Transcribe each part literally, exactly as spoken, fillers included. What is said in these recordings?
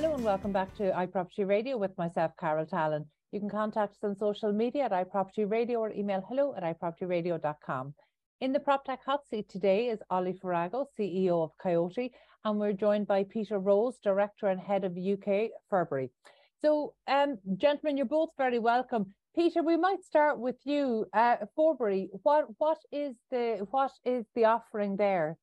Hello and welcome back to iProperty Radio with myself, Carol Tallon. You can contact us on social media at iProperty Radio or email hello at i property radio dot com. In the Proptech Hot Seat today is Oli Fargo, C E O of Coyote, and we're joined by Peter Rose, Director and Head of U K, Forbury. So, um, gentlemen, you're both very welcome. Peter, we might start with you. Uh, Forbury, what what is the what is the offering there?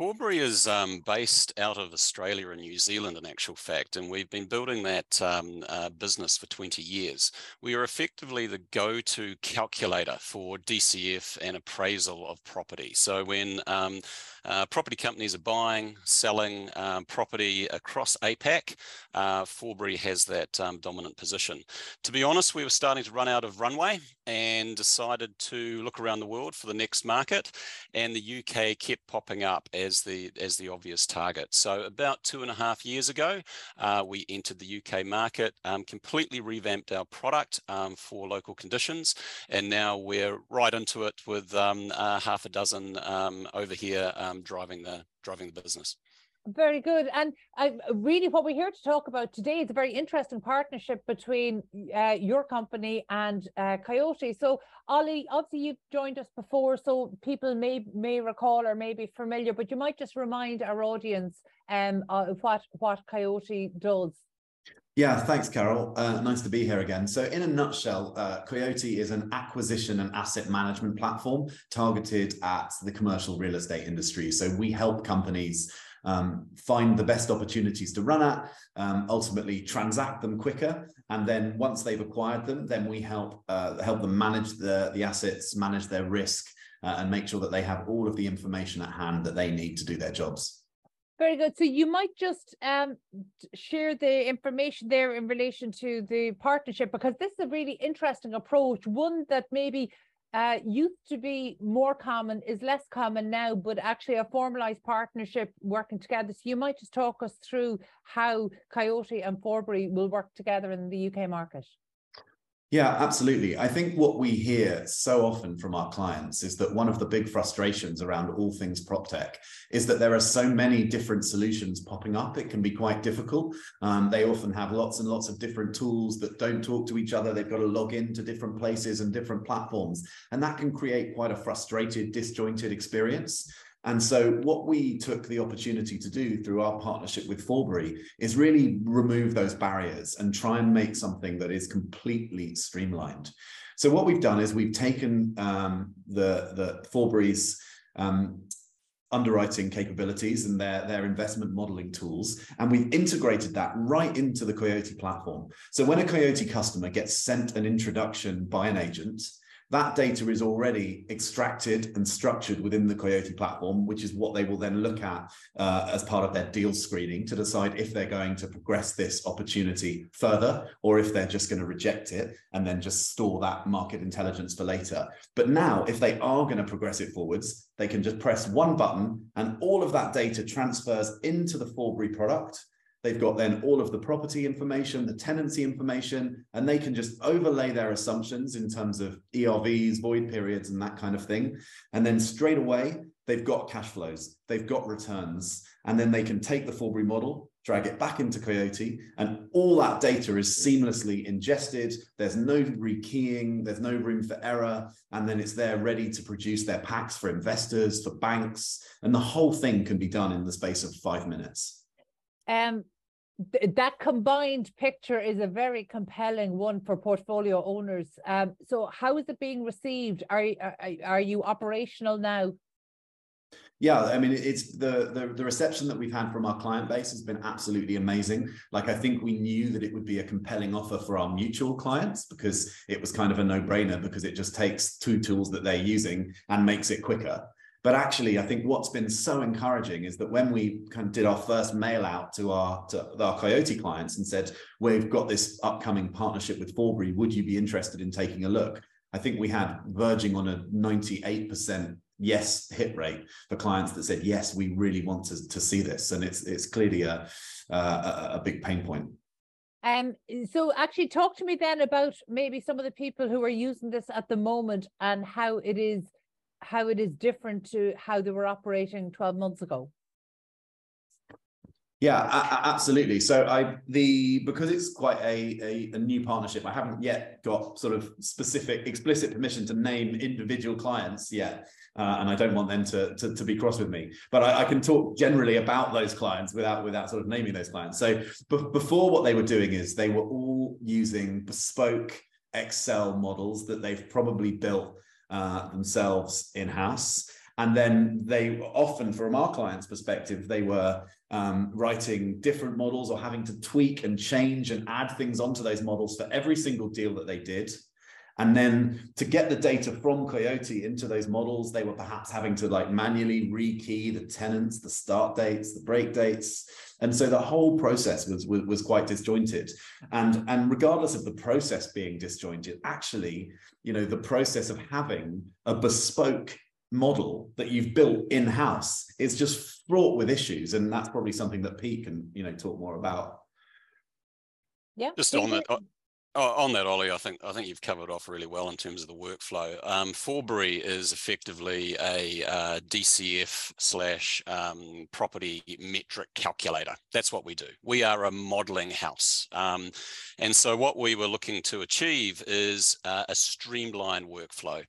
Forbury is um, based out of Australia and New Zealand, in actual fact, and we've been building that um, uh, business for twenty years. We are effectively the go-to calculator for D C F and appraisal of property. So when um, uh, property companies are buying, selling um, property across APAC, uh, Forbury has that um, dominant position. To be honest, we were starting to run out of runway and decided to look around the world for the next market, and the U K kept popping up as As the, as the obvious target. So about two and a half years ago, uh, we entered the U K market, um, completely revamped our product um, for local conditions, and now we're right into it with um, uh, half a dozen um, over here um, driving the driving the business. Very good. And I, really what we're here to talk about today is a very interesting partnership between uh, your company and uh, Coyote. So, Oli, obviously you've joined us before, so people may may recall or may be familiar, but you might just remind our audience um, uh, what, what Coyote does. Yeah, thanks, Carol. Uh, nice to be here again. So in a nutshell, uh, Coyote is an acquisition and asset management platform targeted at the commercial real estate industry. So we help companies Um, find the best opportunities to run at, um, ultimately transact them quicker. And then once they've acquired them, then we help uh, help them manage the, the assets, manage their risk, uh, and make sure that they have all of the information at hand that they need to do their jobs. Very good. So you might just um, share the information there in relation to the partnership, because this is a really interesting approach, one that maybe Uh, used to be more common, is less common now, but actually a formalized partnership working together. So you might just talk us through how Coyote and Forbury will work together in the U K market. Yeah, absolutely. I think what we hear so often from our clients is that one of the big frustrations around all things prop tech is that there are so many different solutions popping up. It can be quite difficult. Um, they often have lots and lots of different tools that don't talk to each other. They've got to log into different places and different platforms, and that can create quite a frustrated, disjointed experience. And so what we took the opportunity to do through our partnership with Forbury is really remove those barriers and try and make something that is completely streamlined. So what we've done is we've taken um, the, the Forbury's um, underwriting capabilities and their, their investment modeling tools, and we've integrated that right into the Coyote platform. So when a Coyote customer gets sent an introduction by an agent, that data is already extracted and structured within the Coyote platform, which is what they will then look at uh, as part of their deal screening to decide if they're going to progress this opportunity further or if they're just going to reject it and then just store that market intelligence for later. But now, if they are going to progress it forwards, they can just press one button and all of that data transfers into the Forbury product. They've got then all of the property information, the tenancy information, and they can just overlay their assumptions in terms of E R Vs, void periods, and that kind of thing. And then straight away, they've got cash flows, they've got returns, and then they can take the Forbury model, drag it back into Coyote, and all that data is seamlessly ingested. There's no rekeying, there's no room for error, and then it's there ready to produce their packs for investors, for banks, and the whole thing can be done in the space of five minutes. Um, th- that combined picture is a very compelling one for portfolio owners. Um, so how is it being received? Are, are, are you operational now? Yeah, I mean, it's the, the the reception that we've had from our client base has been absolutely amazing. Like, I think we knew that it would be a compelling offer for our mutual clients because it was kind of a no-brainer, because it just takes two tools that they're using and makes it quicker. But actually, I think what's been so encouraging is that when we kind of did our first mail out to our, to our Coyote clients and said, we've got this upcoming partnership with Forbury, would you be interested in taking a look? I think we had verging on a ninety-eight percent yes hit rate for clients that said, yes, we really want to, to see this. And it's it's clearly a, a, a big pain point. Um, so actually, talk to me then about maybe some of the people who are using this at the moment and how it is how it is different to how they were operating twelve months ago. Yeah, a- absolutely. So I the because it's quite a, a, a new partnership, I haven't yet got sort of specific, explicit permission to name individual clients yet. Uh, and I don't want them to, to, to be cross with me. But I, I can talk generally about those clients without without sort of naming those clients. So b- before what they were doing is they were all using bespoke Excel models that they've probably built uh, themselves in-house. And then they often, from our clients' perspective, they were um, writing different models or having to tweak and change and add things onto those models for every single deal that they did. And then to get the data from Coyote into those models, they were perhaps having to like manually rekey the tenants, the start dates, the break dates. And so the whole process was, was, was quite disjointed. And, and regardless of the process being disjointed, actually, you know, the process of having a bespoke model that you've built in-house is just fraught with issues. And that's probably something that Pete can, you know, talk more about. Yeah. Just on that. Oh, on that, Oli, I think I think you've covered off really well in terms of the workflow. Um, Forbury is effectively a uh, D C F slash um, property metric calculator. That's what we do. We are a modelling house. Um, and so what we were looking to achieve is uh, a streamlined workflow.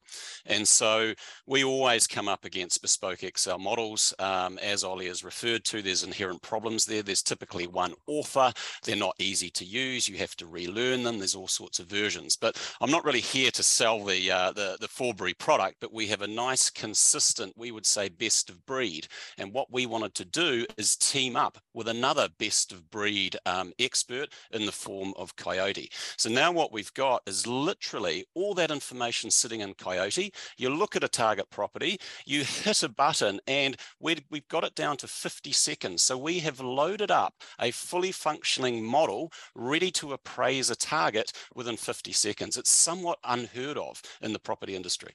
And so we always come up against bespoke Excel models. Um, as Oli has referred to, there's inherent problems there. There's typically one author. They're not easy to use. You have to relearn them. There's all sorts of versions, but I'm not really here to sell the, uh, the the Forbury product, but we have a nice consistent, we would say, best of breed. And what we wanted to do is team up with another best of breed um, expert in the form of Coyote. So now what we've got is literally all that information sitting in Coyote. You look at a target property, you hit a button, and we've got it down to fifty seconds. So we have loaded up a fully functioning model ready to appraise a target within fifty seconds. It's somewhat unheard of in the property industry.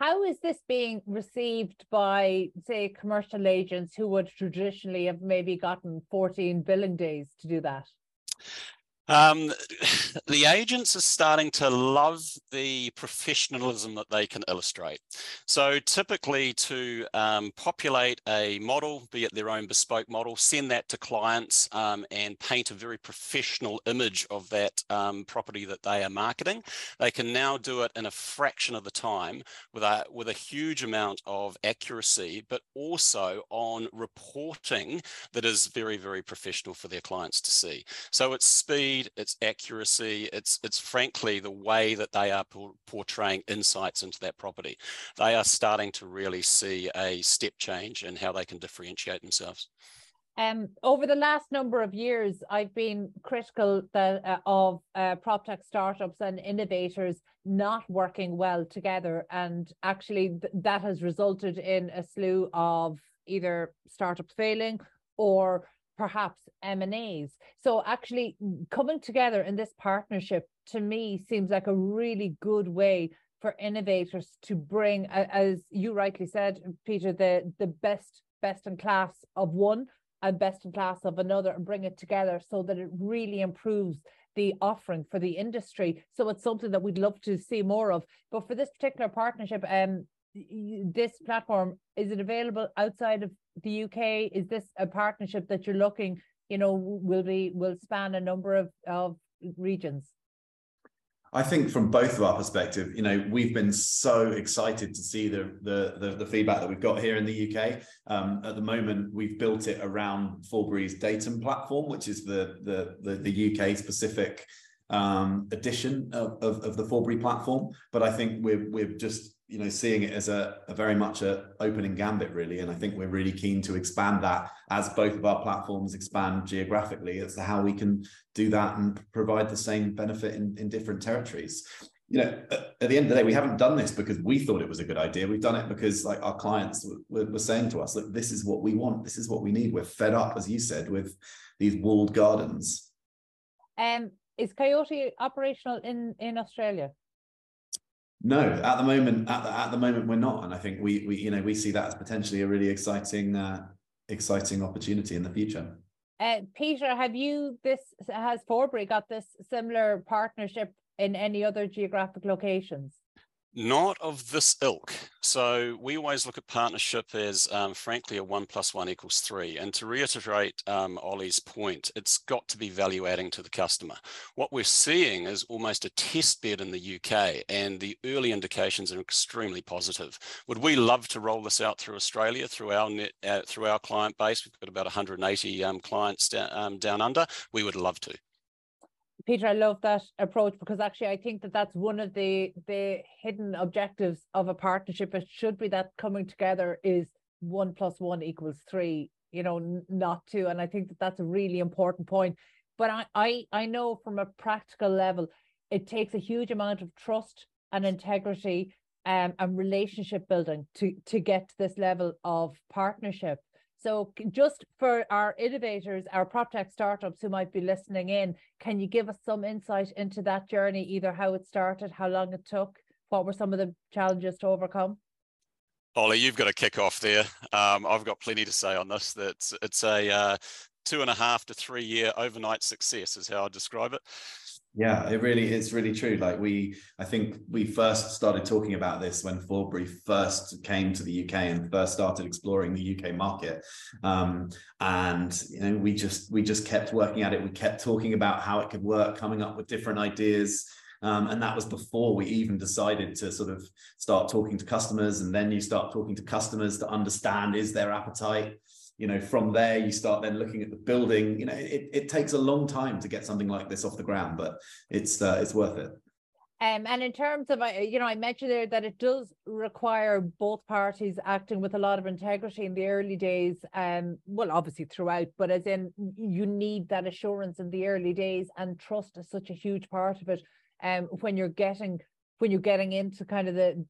How is this being received by, say, commercial agents who would traditionally have maybe gotten fourteen billing days to do that? Um, the agents are starting to love the professionalism that they can illustrate. So typically to um, populate a model, be it their own bespoke model, send that to clients um, and paint a very professional image of that um, property that they are marketing. They can now do it in a fraction of the time with a, with a huge amount of accuracy, but also on reporting that is very, very professional for their clients to see. So it's speed, its accuracy, it's it's frankly the way that they are por- portraying insights into that property. They are starting to really see a step change in how they can differentiate themselves. Um, over the last number of years, I've been critical that, uh, of uh, PropTech startups and innovators not working well together. And actually th- that has resulted in a slew of either startups failing or perhaps M and A's. So actually coming together in this partnership to me seems like a really good way for innovators to bring, as you rightly said, Peter, the, the best, best in class of one and best in class of another and bring it together so that it really improves the offering for the industry. So it's something that we'd love to see more of. But for this particular partnership, um, this platform, is it available outside of the U K? Is this a partnership that you're looking, you know, will be will span a number of, of regions? I think from both of our perspective, you know, we've been so excited to see the the the, the feedback that we've got here in the U K. Um, at the moment, we've built it around Forbury's Datum platform, which is the the the, the U K specific um, edition of, of of the Forbury platform. But I think we're we're just you know, seeing it as a, a very much a opening gambit, really. And I think we're really keen to expand that as both of our platforms expand geographically as to how we can do that and provide the same benefit in, in different territories. You know, at, at the end of the day, we haven't done this because we thought it was a good idea. We've done it because like our clients w- w- were saying to us, look, this is what we want. This is what we need. We're fed up, as you said, with these walled gardens. Um, is Coyote operational in, in Australia? No, at the moment, at the, at the moment we're not, and I think we, we, you know, we see that as potentially a really exciting, uh, exciting opportunity in the future. Uh, Peter, have you this has Forbury got this similar partnership in any other geographic locations? Not of this ilk. So we always look at partnership as, um, frankly, a one plus one equals three. And to reiterate um, Oli's point, it's got to be value adding to the customer. What we're seeing is almost a test bed in the U K, and the early indications are extremely positive. Would we love to roll this out through Australia, through our net, uh, through our client base? We've got about one hundred eighty um, clients down, um, down under. We would love to. Peter, I love that approach, because actually I think that that's one of the the hidden objectives of a partnership. It should be that coming together is one plus one equals three, you know, not two. And I think that that's a really important point. But I, I, I know from a practical level, it takes a huge amount of trust and integrity um, and relationship building to, to get to this level of partnership. So just for our innovators, our PropTech startups who might be listening in, can you give us some insight into that journey, either how it started, how long it took, what were some of the challenges to overcome? Oli, you've got a kick off there. Um, I've got plenty to say on this. That's, it's a uh, two and a half to three year overnight success is how I describe it. Yeah, it really it's really true. Like we, I think we first started talking about this when Forbury first came to the U K and first started exploring the U K market. Um, and you know, we just we just kept working at it. We kept talking about how it could work, coming up with different ideas. Um, and that was before we even decided to sort of start talking to customers. And then you start talking to customers to understand, is their appetite? You know, from there, you start then looking at the building. You know, it, it takes a long time to get something like this off the ground, but it's uh, it's worth it. Um, and in terms of, you know, I mentioned there that it does require both parties acting with a lot of integrity in the early days. Um, well, obviously throughout, but as in you need that assurance in the early days, and trust is such a huge part of it. Um, when you're getting when you're getting into kind of the,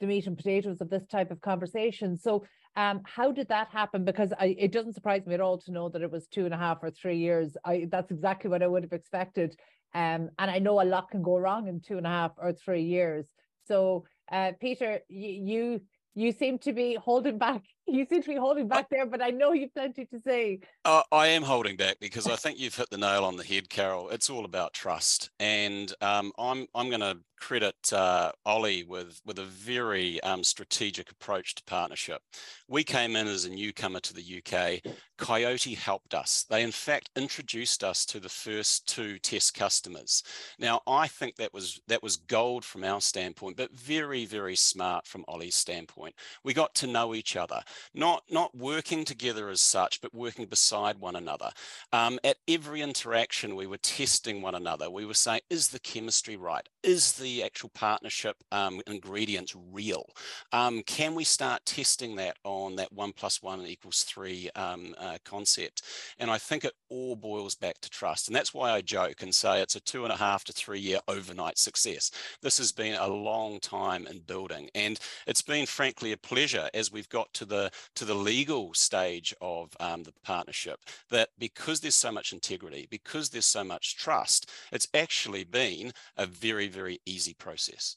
the meat and potatoes of this type of conversation. So um, how did that happen? Because I, it doesn't surprise me at all to know that it was two and a half or three years. I, that's exactly what I would have expected. Um, and I know a lot can go wrong in two and a half or three years. So uh, Peter, you, you you seem to be holding back. You seem to be holding back there, but I know you've plenty to say. Uh, I am holding back because I think you've hit the nail on the head, Carol. It's all about trust. And um, I'm I'm going to credit uh, Oli with, with a very um, strategic approach to partnership. We came in as a newcomer to the U K. Coyote helped us. They, in fact, introduced us to the first two test customers. Now, I think that was, that was gold from our standpoint, but very, very smart from Oli's standpoint. We got to know each other. Not, not working together as such, but working beside one another. Um, at every interaction, we were testing one another. We were saying, is the chemistry right? Is the actual partnership um, ingredients real? Um, can we start testing that on that one plus one equals three um, uh, concept? And I think it all boils back to trust. And that's why I joke and say it's a two and a half to three year overnight success. This has been a long time in building. And it's been, frankly, a pleasure as we've got to the to the legal stage of um, the partnership, that because there's so much integrity, because there's so much trust, it's actually been a very, very easy process.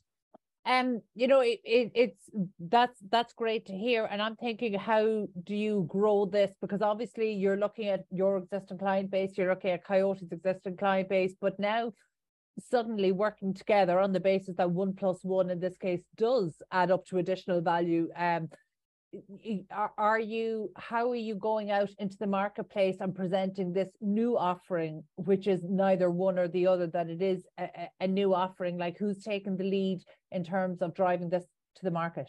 And um, you know, it, it, it's that's that's great to hear. And I'm thinking, how do you grow this? Because obviously you're looking at your existing client base, you're looking at Coyote's existing client base, but now suddenly working together on the basis that one plus one in this case does add up to additional value. Um, Are you, how are you going out into the marketplace and presenting this new offering, which is neither one or the other, that it is a, a new offering? Like, who's taking the lead in terms of driving this to the market?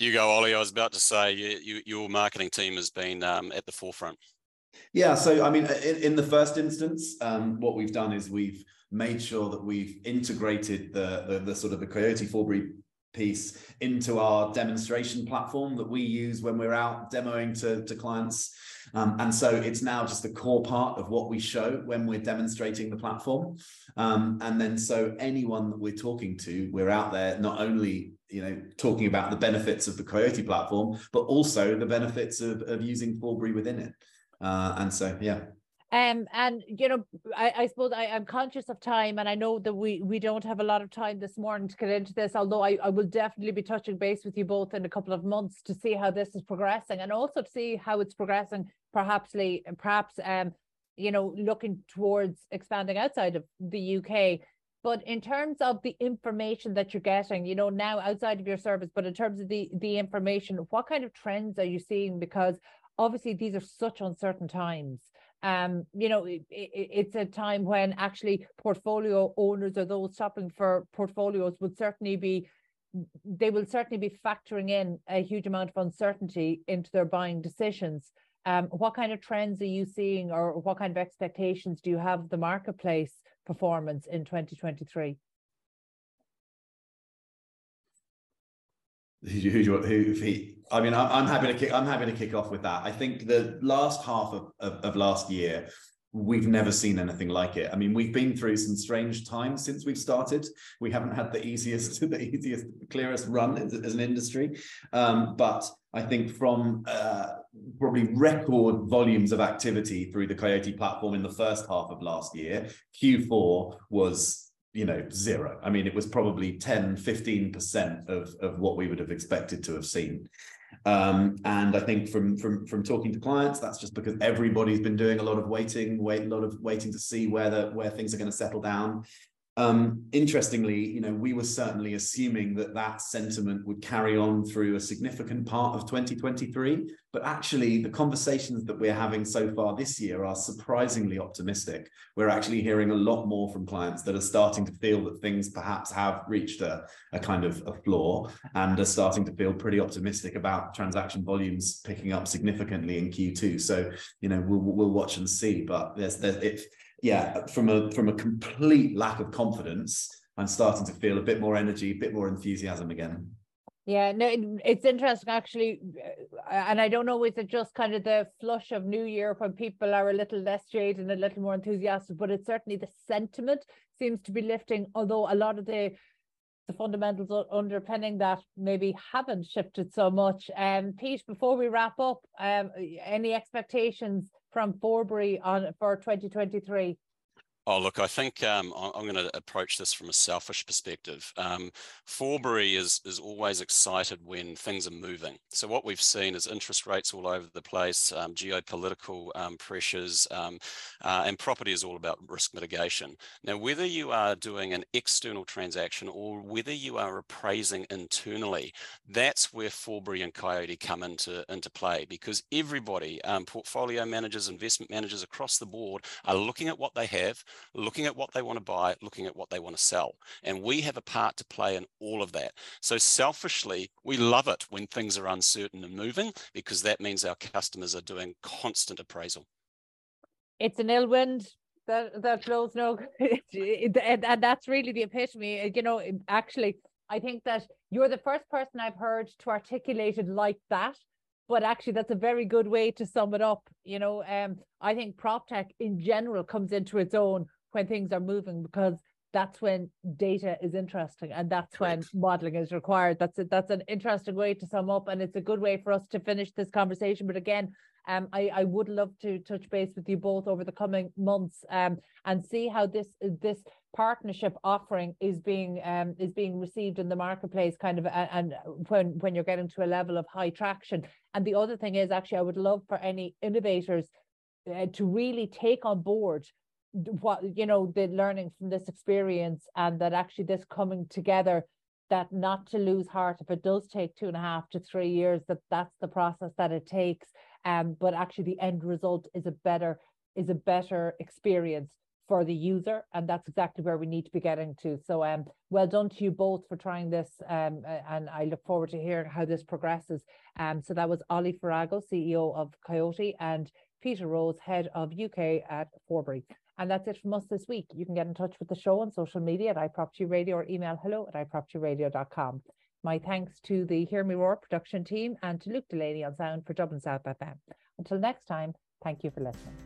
You go, Oli. I was about to say you, you, your marketing team has been um, at the forefront. Yeah. So, I mean, in, in the first instance, um, what we've done is we've made sure that we've integrated the, the, the sort of the Coyote Forbury piece into our demonstration platform that we use when we're out demoing to, to clients. Um, and so it's now just the core part of what we show when we're demonstrating the platform. Um, and then so anyone that we're talking to, we're out there not only, you know, talking about the benefits of the Coyote platform, but also the benefits of, of using Forbury within it. Uh, and so, yeah. Um, and, you know, I, I suppose I, I'm conscious of time, and I know that we, we don't have a lot of time this morning to get into this, although I, I will definitely be touching base with you both in a couple of months to see how this is progressing, and also to see how it's progressing, perhaps, perhaps um, you know, looking towards expanding outside of the U K. But in terms of the information that you're getting, you know, now outside of your service, but in terms of the, the information, what kind of trends are you seeing? Because obviously these are such uncertain times. Um, you know, it, it, it's a time when actually portfolio owners or those shopping for portfolios would certainly be, they will certainly be factoring in a huge amount of uncertainty into their buying decisions. Um, what kind of trends are you seeing, or what kind of expectations do you have of the marketplace performance in twenty twenty-three? I mean, I'm happy to kick. I'm happy to kick off with that. I think the last half of, of, of last year, we've never seen anything like it. I mean, we've been through some strange times since we've started. We haven't had the easiest, the easiest, clearest run as, as an industry. Um, but I think from uh, probably record volumes of activity through the Coyote platform in the first half of last year, Q four was, you know, zero. I mean, it was probably ten, fifteen percent of, of what we would have expected to have seen. Um, and I think from, from, from talking to clients, that's just because everybody's been doing a lot of waiting, wait, a lot of waiting to see where the, where things are going to settle down. Um, interestingly, you know, we were certainly assuming that that sentiment would carry on through a significant part of twenty twenty-three, but actually the conversations that we're having so far this year are surprisingly optimistic. We're actually hearing a lot more from clients that are starting to feel that things perhaps have reached a, a kind of a floor and are starting to feel pretty optimistic about transaction volumes picking up significantly in Q two. So, you know, we'll, we'll watch and see, but there's, there's, it's, yeah, from a from a complete lack of confidence, I'm starting to feel a bit more energy, a bit more enthusiasm again. Yeah, no, it, it's interesting actually, and I don't know, is it just kind of the flush of New Year when people are a little less jaded and a little more enthusiastic, but it's certainly the sentiment seems to be lifting, although a lot of the the fundamentals underpinning that maybe haven't shifted so much. Um, Pete, before we wrap up, um, any expectations from Forbury on for twenty twenty-three? Oh, look, I think um, I'm going to approach this from a selfish perspective. Um, Forbury is, is always excited when things are moving. So what we've seen is interest rates all over the place, um, geopolitical um, pressures, um, uh, and property is all about risk mitigation. Now, whether you are doing an external transaction or whether you are appraising internally, that's where Forbury and Coyote come into, into play, because everybody, um, portfolio managers, investment managers across the board are looking at what they have, looking at what they want to buy, looking at what they want to sell. And we have a part to play in all of that. So selfishly, we love it when things are uncertain and moving, because that means our customers are doing constant appraisal. It's an ill wind that, that blows no good. And that's really the epitome. You know, actually, I think that you're the first person I've heard to articulate it like that. But actually, that's a very good way to sum it up. You know, um, I think PropTech in general comes into its own when things are moving, because that's when data is interesting and that's when modeling is required. That's a, that's an interesting way to sum up, and it's a good way for us to finish this conversation. But again, um, I, I would love to touch base with you both over the coming months um, and see how this this partnership offering is being um, is being received in the marketplace, kind of, and when when you're getting to a level of high traction. And the other thing is, actually, I would love for any innovators uh, to really take on board what, you know, the learning from this experience, and that actually this coming together, that not to lose heart if it does take two and a half to three years, that that's the process that it takes. Um, but actually the end result is a better is a better experience for the user, and that's exactly where we need to be getting to. So um, well done to you both for trying this, um, and I look forward to hearing how this progresses. Um, so that was Oli Fargo, C E O of Coyote, and Peter Rose, head of U K at Forbury. And that's it from us this week. You can get in touch with the show on social media at iPropertyRadio, or email hello at iPropertyRadio dot com. My thanks to the Hear Me Roar production team and to Luke Delaney on sound for Dublin South F M. Until next time, thank you for listening.